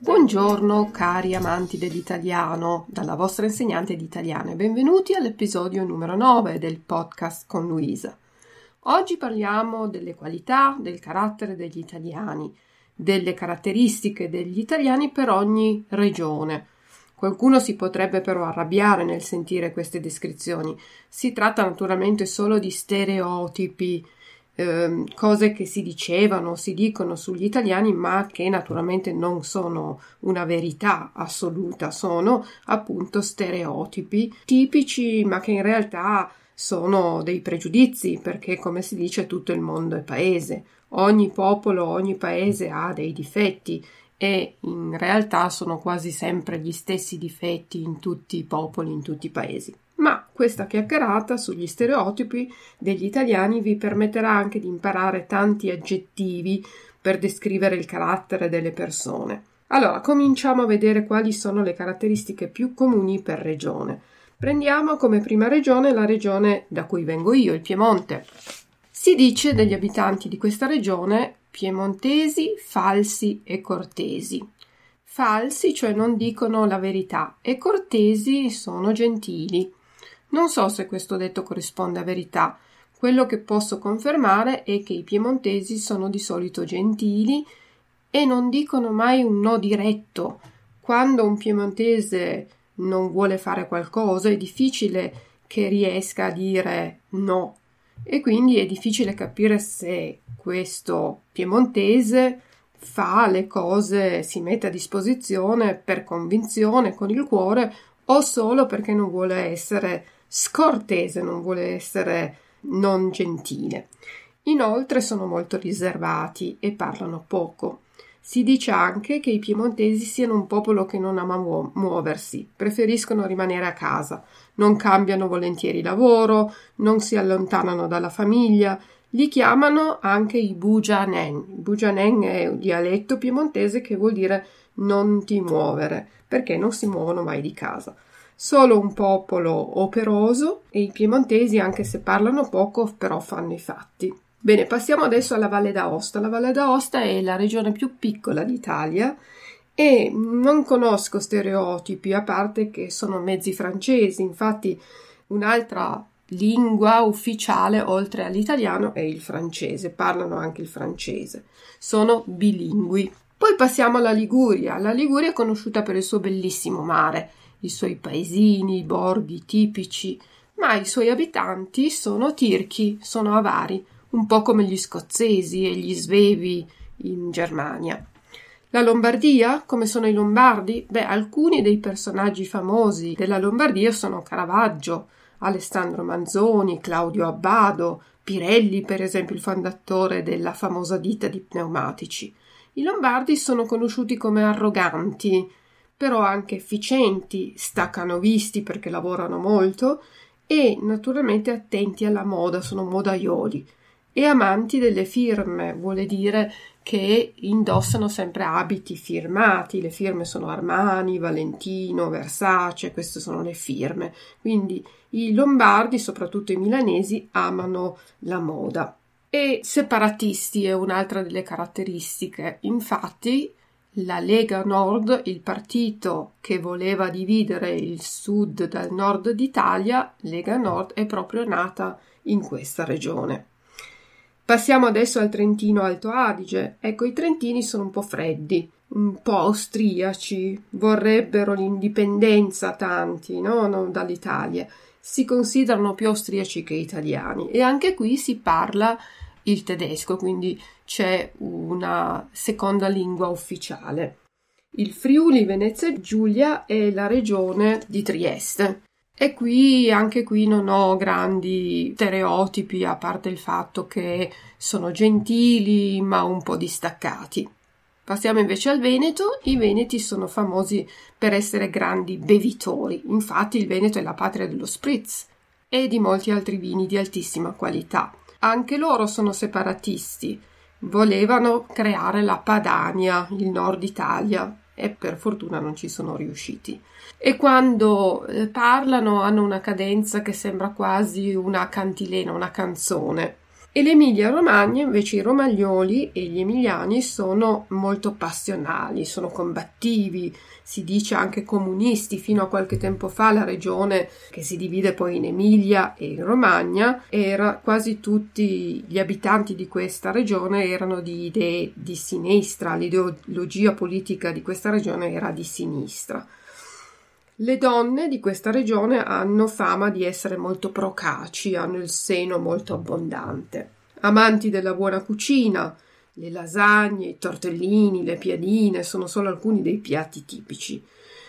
Buongiorno cari amanti dell'italiano, dalla vostra insegnante di italiano e benvenuti all'episodio numero 9 del podcast con Luisa. Oggi parliamo delle qualità, del carattere degli italiani, delle caratteristiche degli italiani per ogni regione. Qualcuno si potrebbe però arrabbiare nel sentire queste descrizioni. Si tratta naturalmente solo di stereotipi, cose che si dicevano, si dicono sugli italiani, ma che naturalmente non sono una verità assoluta, sono appunto stereotipi tipici, ma che in realtà sono dei pregiudizi, perché come si dice tutto il mondo è paese, ogni popolo, ogni paese ha dei difetti e in realtà sono quasi sempre gli stessi difetti in tutti i popoli, in tutti i paesi. Ma questa chiacchierata sugli stereotipi degli italiani vi permetterà anche di imparare tanti aggettivi per descrivere il carattere delle persone. Allora, cominciamo a vedere quali sono le caratteristiche più comuni per regione. Prendiamo come prima regione la regione da cui vengo io, il Piemonte. Si dice degli abitanti di questa regione piemontesi, falsi e cortesi. Falsi, cioè non dicono la verità, e cortesi sono gentili. Non so se questo detto corrisponde a verità. Quello che posso confermare è che i piemontesi sono di solito gentili e non dicono mai un no diretto. Quando un piemontese non vuole fare qualcosa è difficile che riesca a dire no, e quindi è difficile capire se questo piemontese fa le cose, si mette a disposizione per convinzione, con il cuore, o solo perché non vuole essere scortese, non vuole essere non gentile. Inoltre sono molto riservati e parlano poco. Si dice anche che i piemontesi siano un popolo che non ama muoversi, preferiscono rimanere a casa, non cambiano volentieri lavoro, non si allontanano dalla famiglia. Li chiamano anche i bugianen. Bugianen è un dialetto piemontese che vuol dire non ti muovere, perché non si muovono mai di casa. Solo un popolo operoso, e i piemontesi, anche se parlano poco, però fanno i fatti. Bene, passiamo adesso alla Valle d'Aosta. La Valle d'Aosta è la regione più piccola d'Italia e non conosco stereotipi, a parte che sono mezzi francesi. Infatti un'altra lingua ufficiale oltre all'italiano è il francese, parlano anche il francese, sono bilingui. Poi passiamo alla Liguria. La Liguria è conosciuta per il suo bellissimo mare, i suoi paesini, i borghi tipici, ma i suoi abitanti sono tirchi, sono avari, un po' come gli scozzesi e gli svevi in Germania. La Lombardia, come sono i lombardi? Beh, alcuni dei personaggi famosi della Lombardia sono Caravaggio, Alessandro Manzoni, Claudio Abbado, Pirelli, per esempio, il fondatore della famosa ditta di pneumatici. I lombardi sono conosciuti come arroganti, però anche efficienti, stacanovisti perché lavorano molto e naturalmente attenti alla moda, sono modaioli. E amanti delle firme, vuole dire che indossano sempre abiti firmati, le firme sono Armani, Valentino, Versace, queste sono le firme. Quindi i lombardi, soprattutto i milanesi, amano la moda. E separatisti è un'altra delle caratteristiche. Infatti la Lega Nord, il partito che voleva dividere il sud dal nord d'Italia, Lega Nord, è proprio nata in questa regione. Passiamo adesso al Trentino Alto Adige. Ecco, i trentini sono un po' freddi, un po' austriaci, vorrebbero l'indipendenza tanti, no? Dall'Italia. Si considerano più austriaci che italiani e anche qui si parla il tedesco, quindi c'è una seconda lingua ufficiale. il Friuli Venezia Giulia e la regione di Trieste. E qui, anche qui, non ho grandi stereotipi, a parte il fatto che sono gentili ma un po' distaccati. Passiamo invece al Veneto. I Veneti sono famosi per essere grandi bevitori, infatti il Veneto è la patria dello Spritz e di molti altri vini di altissima qualità. Anche loro sono separatisti, volevano creare la Padania, il nord Italia, e per fortuna non ci sono riusciti. E quando parlano hanno una cadenza che sembra quasi una cantilena, una canzone. E l'Emilia-Romagna, invece, i romagnoli e gli emiliani sono molto passionali, sono combattivi, si dice anche comunisti. Fino a qualche tempo fa la regione, che si divide poi in Emilia e in Romagna, era quasi tutti gli abitanti di questa regione erano di idee di sinistra, l'ideologia politica di questa regione era di sinistra. Le donne di questa regione hanno fama di essere molto procaci, hanno il seno molto abbondante. Amanti della buona cucina, le lasagne, i tortellini, le piadine sono solo alcuni dei piatti tipici.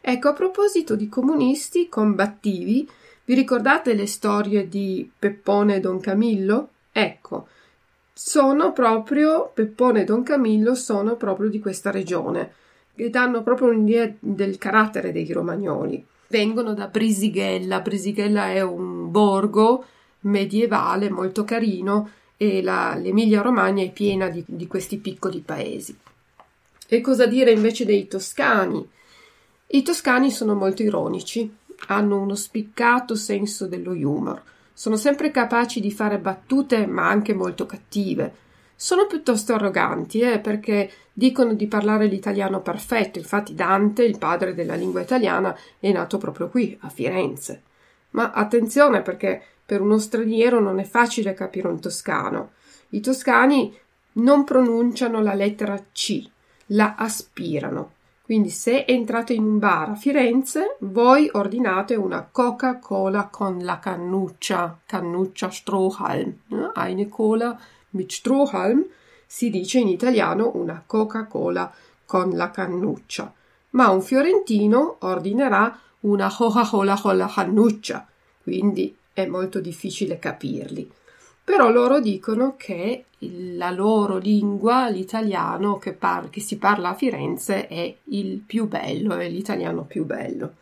Ecco, a proposito di comunisti combattivi, vi ricordate le storie di Peppone e Don Camillo? Ecco, Peppone e Don Camillo sono proprio di questa regione, che danno proprio un'idea del carattere dei romagnoli. Vengono da Brisighella. Brisighella è un borgo medievale molto carino e l'Emilia-Romagna è piena di questi piccoli paesi. E cosa dire invece dei toscani? I toscani sono molto ironici, hanno uno spiccato senso dello humor, sono sempre capaci di fare battute ma anche molto cattive. Sono piuttosto arroganti perché dicono di parlare l'italiano perfetto, infatti Dante, il padre della lingua italiana, è nato proprio qui, a Firenze. Ma attenzione, perché per uno straniero non è facile capire un toscano. I toscani non pronunciano la lettera C, la aspirano. Quindi se entrate in un bar a Firenze, voi ordinate una Coca-Cola con la cannuccia Strohhalm, eine Cola mit Strohhalm, si dice in italiano una Coca-Cola con la cannuccia, ma un fiorentino ordinerà una Coca-Cola con la cannuccia, quindi è molto difficile capirli. Però loro dicono che la loro lingua, l'italiano che si parla a Firenze, è il più bello, è l'italiano più bello.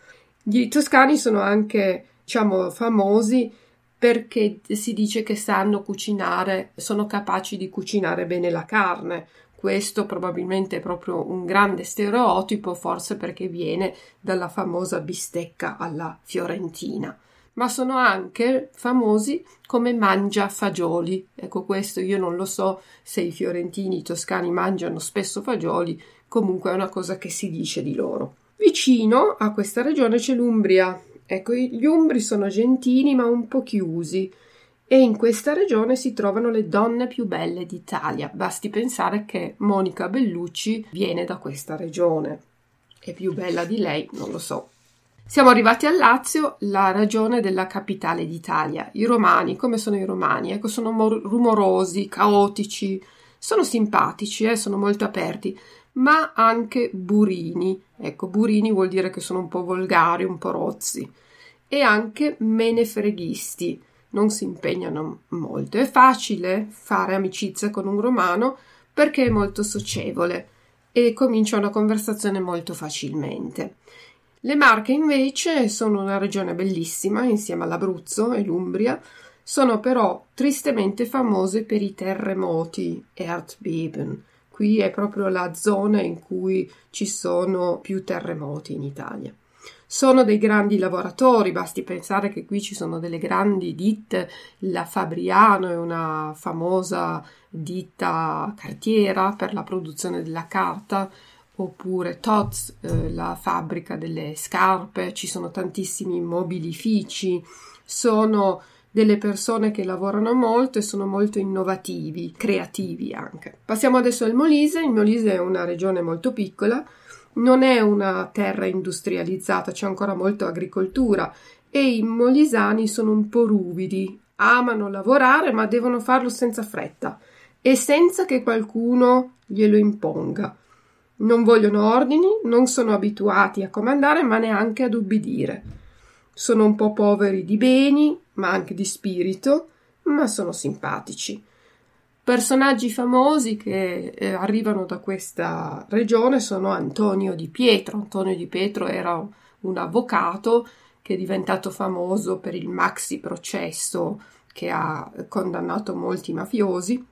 Gli toscani sono anche, famosi perché si dice che sanno cucinare, sono capaci di cucinare bene la carne. Questo probabilmente è proprio un grande stereotipo, forse perché viene dalla famosa bistecca alla fiorentina. Ma sono anche famosi come mangiafagioli. Ecco, questo io non lo so se i fiorentini, i toscani mangiano spesso fagioli, comunque è una cosa che si dice di loro. Vicino a questa regione c'è l'Umbria. Ecco, gli umbri sono gentili ma un po' chiusi, e in questa regione si trovano le donne più belle d'Italia. Basti pensare che Monica Bellucci viene da questa regione. È più bella di lei? Non lo so. Siamo arrivati al Lazio, la regione della capitale d'Italia. I romani, come sono i romani? Ecco, sono rumorosi, caotici, sono simpatici, sono molto aperti, ma anche burini. Ecco, burini vuol dire che sono un po' volgari, un po' rozzi, e anche menefreghisti, non si impegnano molto. È facile fare amicizia con un romano perché è molto socievole e comincia una conversazione molto facilmente. Le Marche invece sono una regione bellissima, insieme all'Abruzzo e l'Umbria. Sono però tristemente famose per i terremoti, Erdbeben. Qui è proprio la zona in cui ci sono più terremoti in Italia. Sono dei grandi lavoratori, basti pensare che qui ci sono delle grandi ditte. La Fabriano è una famosa ditta cartiera per la produzione della carta, oppure Tod's, la fabbrica delle scarpe. Ci sono tantissimi mobilifici, sono delle persone che lavorano molto e sono molto innovativi, creativi anche. Passiamo adesso al Molise. Il Molise è una regione molto piccola, non è una terra industrializzata, c'è ancora molta agricoltura e i molisani sono un po' ruvidi, amano lavorare ma devono farlo senza fretta e senza che qualcuno glielo imponga. Non vogliono ordini, non sono abituati a comandare, ma neanche ad ubbidire. Sono un po' poveri di beni, ma anche di spirito, ma sono simpatici. Personaggi famosi che arrivano da questa regione sono Antonio Di Pietro. Antonio Di Pietro era un avvocato che è diventato famoso per il maxi processo che ha condannato molti mafiosi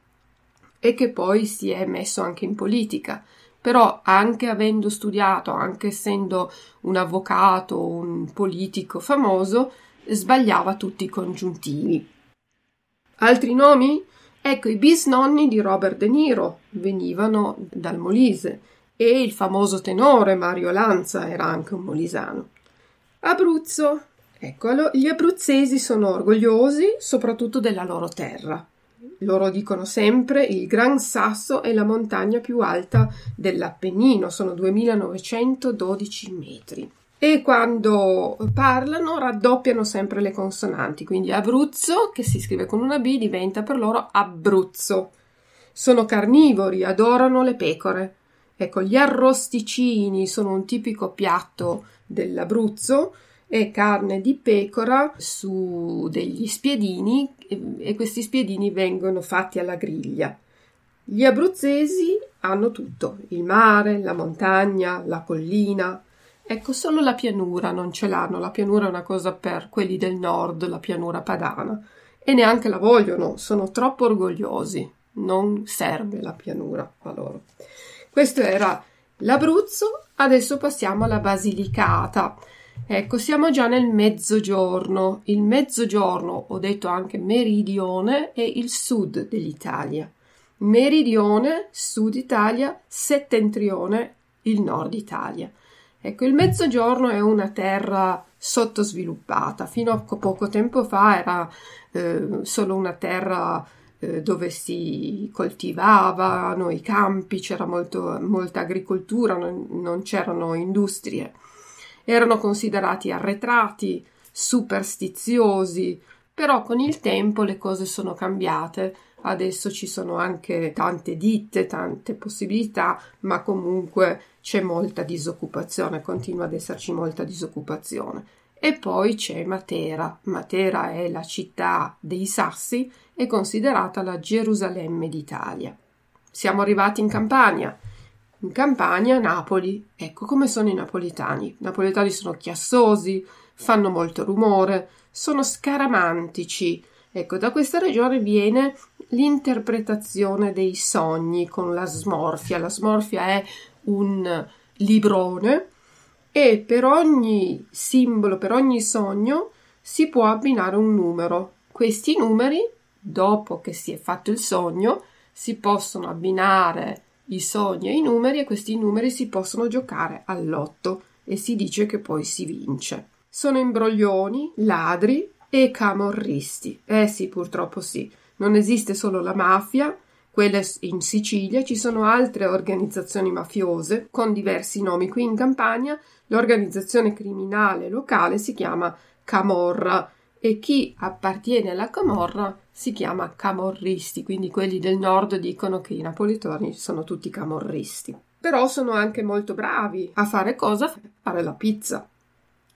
e che poi si è messo anche in politica. Però anche avendo studiato, anche essendo un avvocato, un politico famoso, sbagliava tutti i congiuntivi. Altri nomi? Ecco, i bisnonni di Robert De Niro venivano dal Molise e il famoso tenore Mario Lanza era anche un molisano. Abruzzo, eccolo, gli abruzzesi sono orgogliosi soprattutto della loro terra. Loro dicono sempre il Gran Sasso è la montagna più alta dell'Appennino, sono 2912 metri. E quando parlano raddoppiano sempre le consonanti, quindi Abruzzo, che si scrive con una B, diventa per loro Abruzzo. Sono carnivori, adorano le pecore. Ecco, gli arrosticini sono un tipico piatto dell'Abruzzo, è carne di pecora su degli spiedini e questi spiedini vengono fatti alla griglia. Gli abruzzesi hanno tutto, il mare, la montagna, la collina. Ecco, solo la pianura non ce l'hanno, la pianura è una cosa per quelli del nord, la pianura padana, e neanche la vogliono, sono troppo orgogliosi, non serve la pianura a loro. Questo era l'Abruzzo, adesso passiamo alla Basilicata. Ecco, siamo già nel mezzogiorno, il mezzogiorno, ho detto anche meridione, è il sud dell'Italia, meridione, sud Italia, settentrione, il nord Italia. Ecco, il mezzogiorno è una terra sottosviluppata, fino a poco tempo fa era solo una terra dove si coltivavano i campi, c'era molta agricoltura, non c'erano industrie. Erano considerati arretrati, superstiziosi, però con il tempo le cose sono cambiate. Adesso ci sono anche tante ditte, tante possibilità, ma comunque c'è molta disoccupazione, continua ad esserci molta disoccupazione. E poi c'è Matera. Matera è la città dei sassi, è considerata la Gerusalemme d'Italia. Siamo arrivati in Campania. In Campania, Napoli. Ecco come sono i napoletani. I napoletani sono chiassosi, fanno molto rumore, sono scaramantici. Ecco, da questa regione viene l'interpretazione dei sogni con la smorfia. La smorfia è un librone e per ogni simbolo, per ogni sogno, si può abbinare un numero. Questi numeri, dopo che si è fatto il sogno, si possono abbinare i sogni e i numeri e questi numeri si possono giocare al lotto e si dice che poi si vince. Sono imbroglioni, ladri e camorristi. Sì, purtroppo sì. Non esiste solo la mafia, quella in Sicilia, ci sono altre organizzazioni mafiose con diversi nomi. Qui in Campania l'organizzazione criminale locale si chiama Camorra e chi appartiene alla Camorra si chiama camorristi, quindi quelli del nord dicono che i napoletani sono tutti camorristi. Però sono anche molto bravi a fare cosa? A fare la pizza.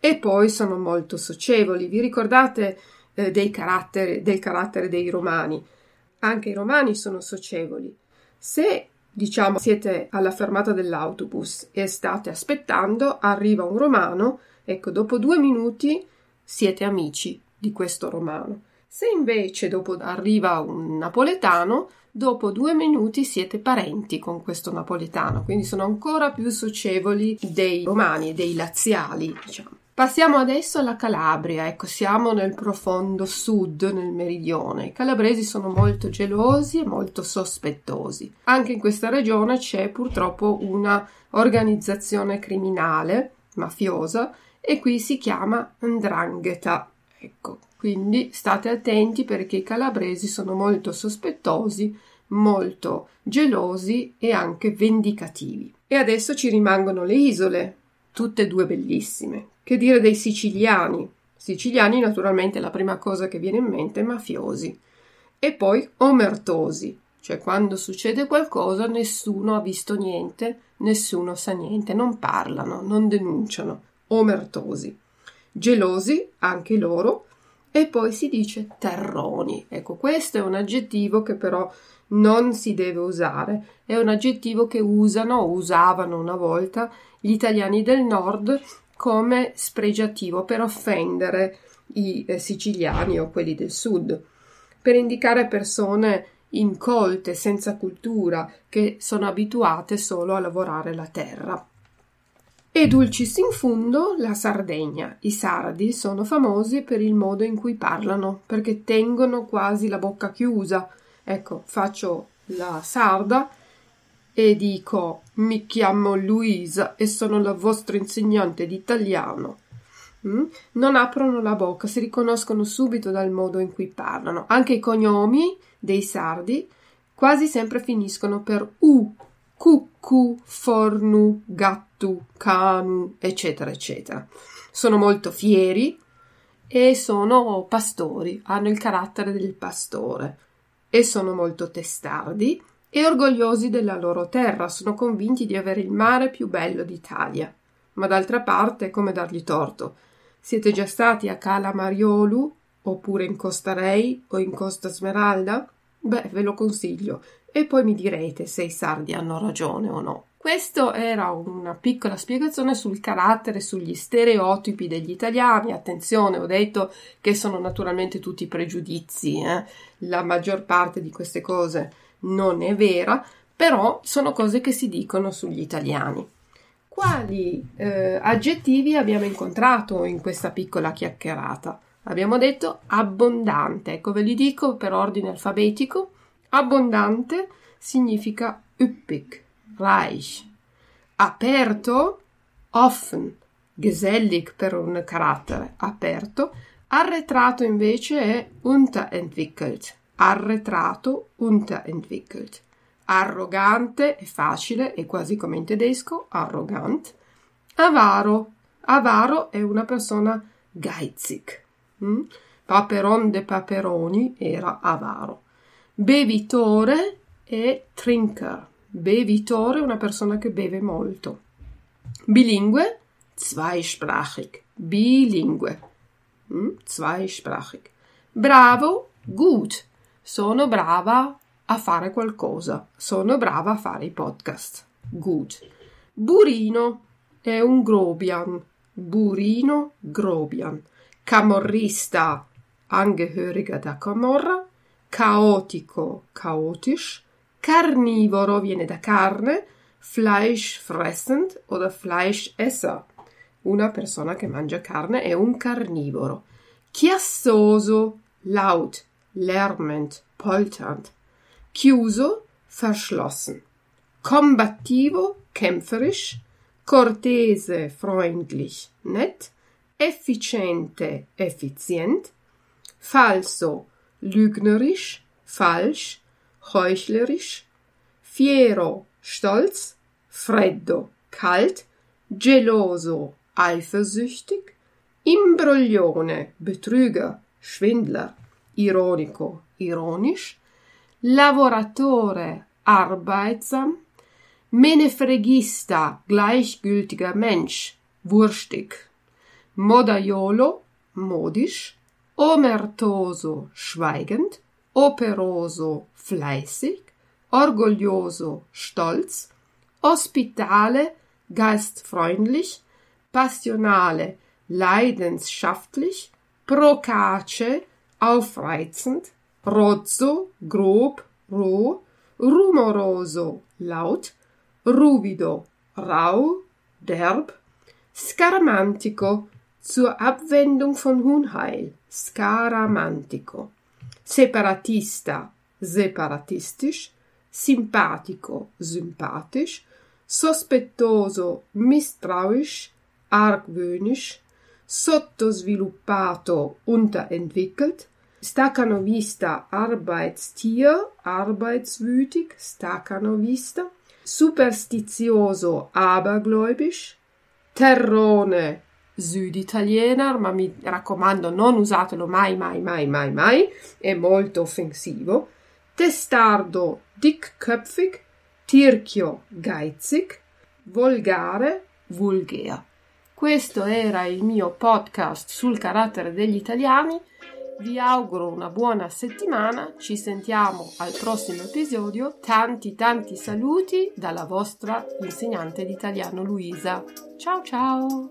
E poi sono molto socievoli. Vi ricordate del carattere dei romani? Anche i romani sono socievoli. Se, diciamo, siete alla fermata dell'autobus e state aspettando, arriva un romano, ecco, dopo 2 minuti siete amici di questo romano. Se invece dopo arriva un napoletano, dopo 2 minuti siete parenti con questo napoletano, quindi sono ancora più socievoli dei romani, dei laziali, diciamo. Passiamo adesso alla Calabria, ecco, siamo nel profondo sud, nel meridione. I calabresi sono molto gelosi e molto sospettosi. Anche in questa regione c'è purtroppo una organizzazione criminale, mafiosa, e qui si chiama 'ndrangheta. Ecco, quindi state attenti perché i calabresi sono molto sospettosi, molto gelosi e anche vendicativi. E adesso ci rimangono le isole, tutte e 2 bellissime. Che dire dei siciliani? Siciliani naturalmente è la prima cosa che viene in mente, mafiosi. E poi omertosi. Cioè, quando succede qualcosa, nessuno ha visto niente, nessuno sa niente, non parlano, non denunciano, omertosi, gelosi anche loro, e poi si dice terroni. Ecco, questo è un aggettivo che però non si deve usare, è un aggettivo che usavano una volta gli italiani del nord come spregiativo per offendere i siciliani o quelli del sud, per indicare persone incolte, senza cultura, che sono abituate solo a lavorare la terra. E dulcis in fundo la Sardegna. I sardi sono famosi per il modo in cui parlano, perché tengono quasi la bocca chiusa. Ecco, faccio la sarda e dico: mi chiamo Luisa e sono la vostra insegnante di italiano. Non aprono la bocca, si riconoscono subito dal modo in cui parlano. Anche i cognomi dei sardi quasi sempre finiscono per u, cuccu, fornu, gattu, canu, eccetera, eccetera. Sono molto fieri e sono pastori, hanno il carattere del pastore, e sono molto testardi e orgogliosi della loro terra, sono convinti di avere il mare più bello d'Italia. Ma d'altra parte, come dargli torto? Siete già stati a Cala Mariolu, oppure in Costa Rei o in Costa Smeralda? Beh, ve lo consiglio, e poi mi direte se i sardi hanno ragione o no. Questo era una piccola spiegazione sul carattere, sugli stereotipi degli italiani. Attenzione, ho detto che sono naturalmente tutti pregiudizi, La maggior parte di queste cose non è vera, però sono cose che si dicono sugli italiani. Quali aggettivi abbiamo incontrato in questa piccola chiacchierata? Abbiamo detto abbondante, ecco ve li dico per ordine alfabetico. Abbondante significa üppig, reich. Aperto, offen, gesellig per un carattere aperto. Arretrato invece è unterentwickelt, arretrato, unterentwickelt. Arrogante è facile, è quasi come in tedesco, arrogant. Avaro, avaro è una persona geizig. Paperon de Paperoni era avaro. Bevitore è trinker. Bevitore è una persona che beve molto. Bilingue, zweisprachig. Bilingue, zweisprachig. Bravo, gut. Sono brava a fare qualcosa, sono brava a fare i podcast, gut. Burino è un grobian, burino, grobian. Camorrista, angehöriger da Camorra. Caotico, chaotisch. Carnivoro viene da carne, fleischfressend oder fleischesser, una persona che mangia carne è un carnivoro. Chiassoso, laut, lärmend, polternd. Chiuso, verschlossen. Combattivo, kämpferisch. Cortese, freundlich, nett. Effiziente, effizient. Falso, lügnerisch, falsch, heuchlerisch. Fiero, stolz. Freddo, kalt. Geloso, eifersüchtig. Imbroglione, betrüger, schwindler. Ironico, ironisch. Lavoratore, arbeitsam. Menefreghista, gleichgültiger Mensch, wurstig. Modaiolo, modisch. Omertoso, schweigend. Operoso, fleißig. Orgoglioso, stolz. Ospitale, gastfreundlich. Passionale, leidenschaftlich. Procace, aufreizend. Rozzo, grob, roh. Rumoroso, laut. Ruvido, rau, derb. Scaramantico, zur Abwendung von Unheil, scaramantico. Separatista, separatistisch. Simpatico, sympathisch. Sospettoso, misstrauisch, argwöhnisch. Sottosviluppato, unterentwickelt. Staccanovista, Arbeitstier, arbeitswütig, staccanovista. Superstizioso, abergläubisch. Terrone, süditaliener, ma mi raccomando non usatelo mai, mai, mai, mai, mai, è molto offensivo. testardo dickköpfig, tirchio geizig, volgare vulgea. Questo era il mio podcast sul carattere degli italiani. Vi auguro una buona settimana, ci sentiamo al prossimo episodio. Tanti saluti dalla vostra insegnante di italiano Luisa. Ciao ciao!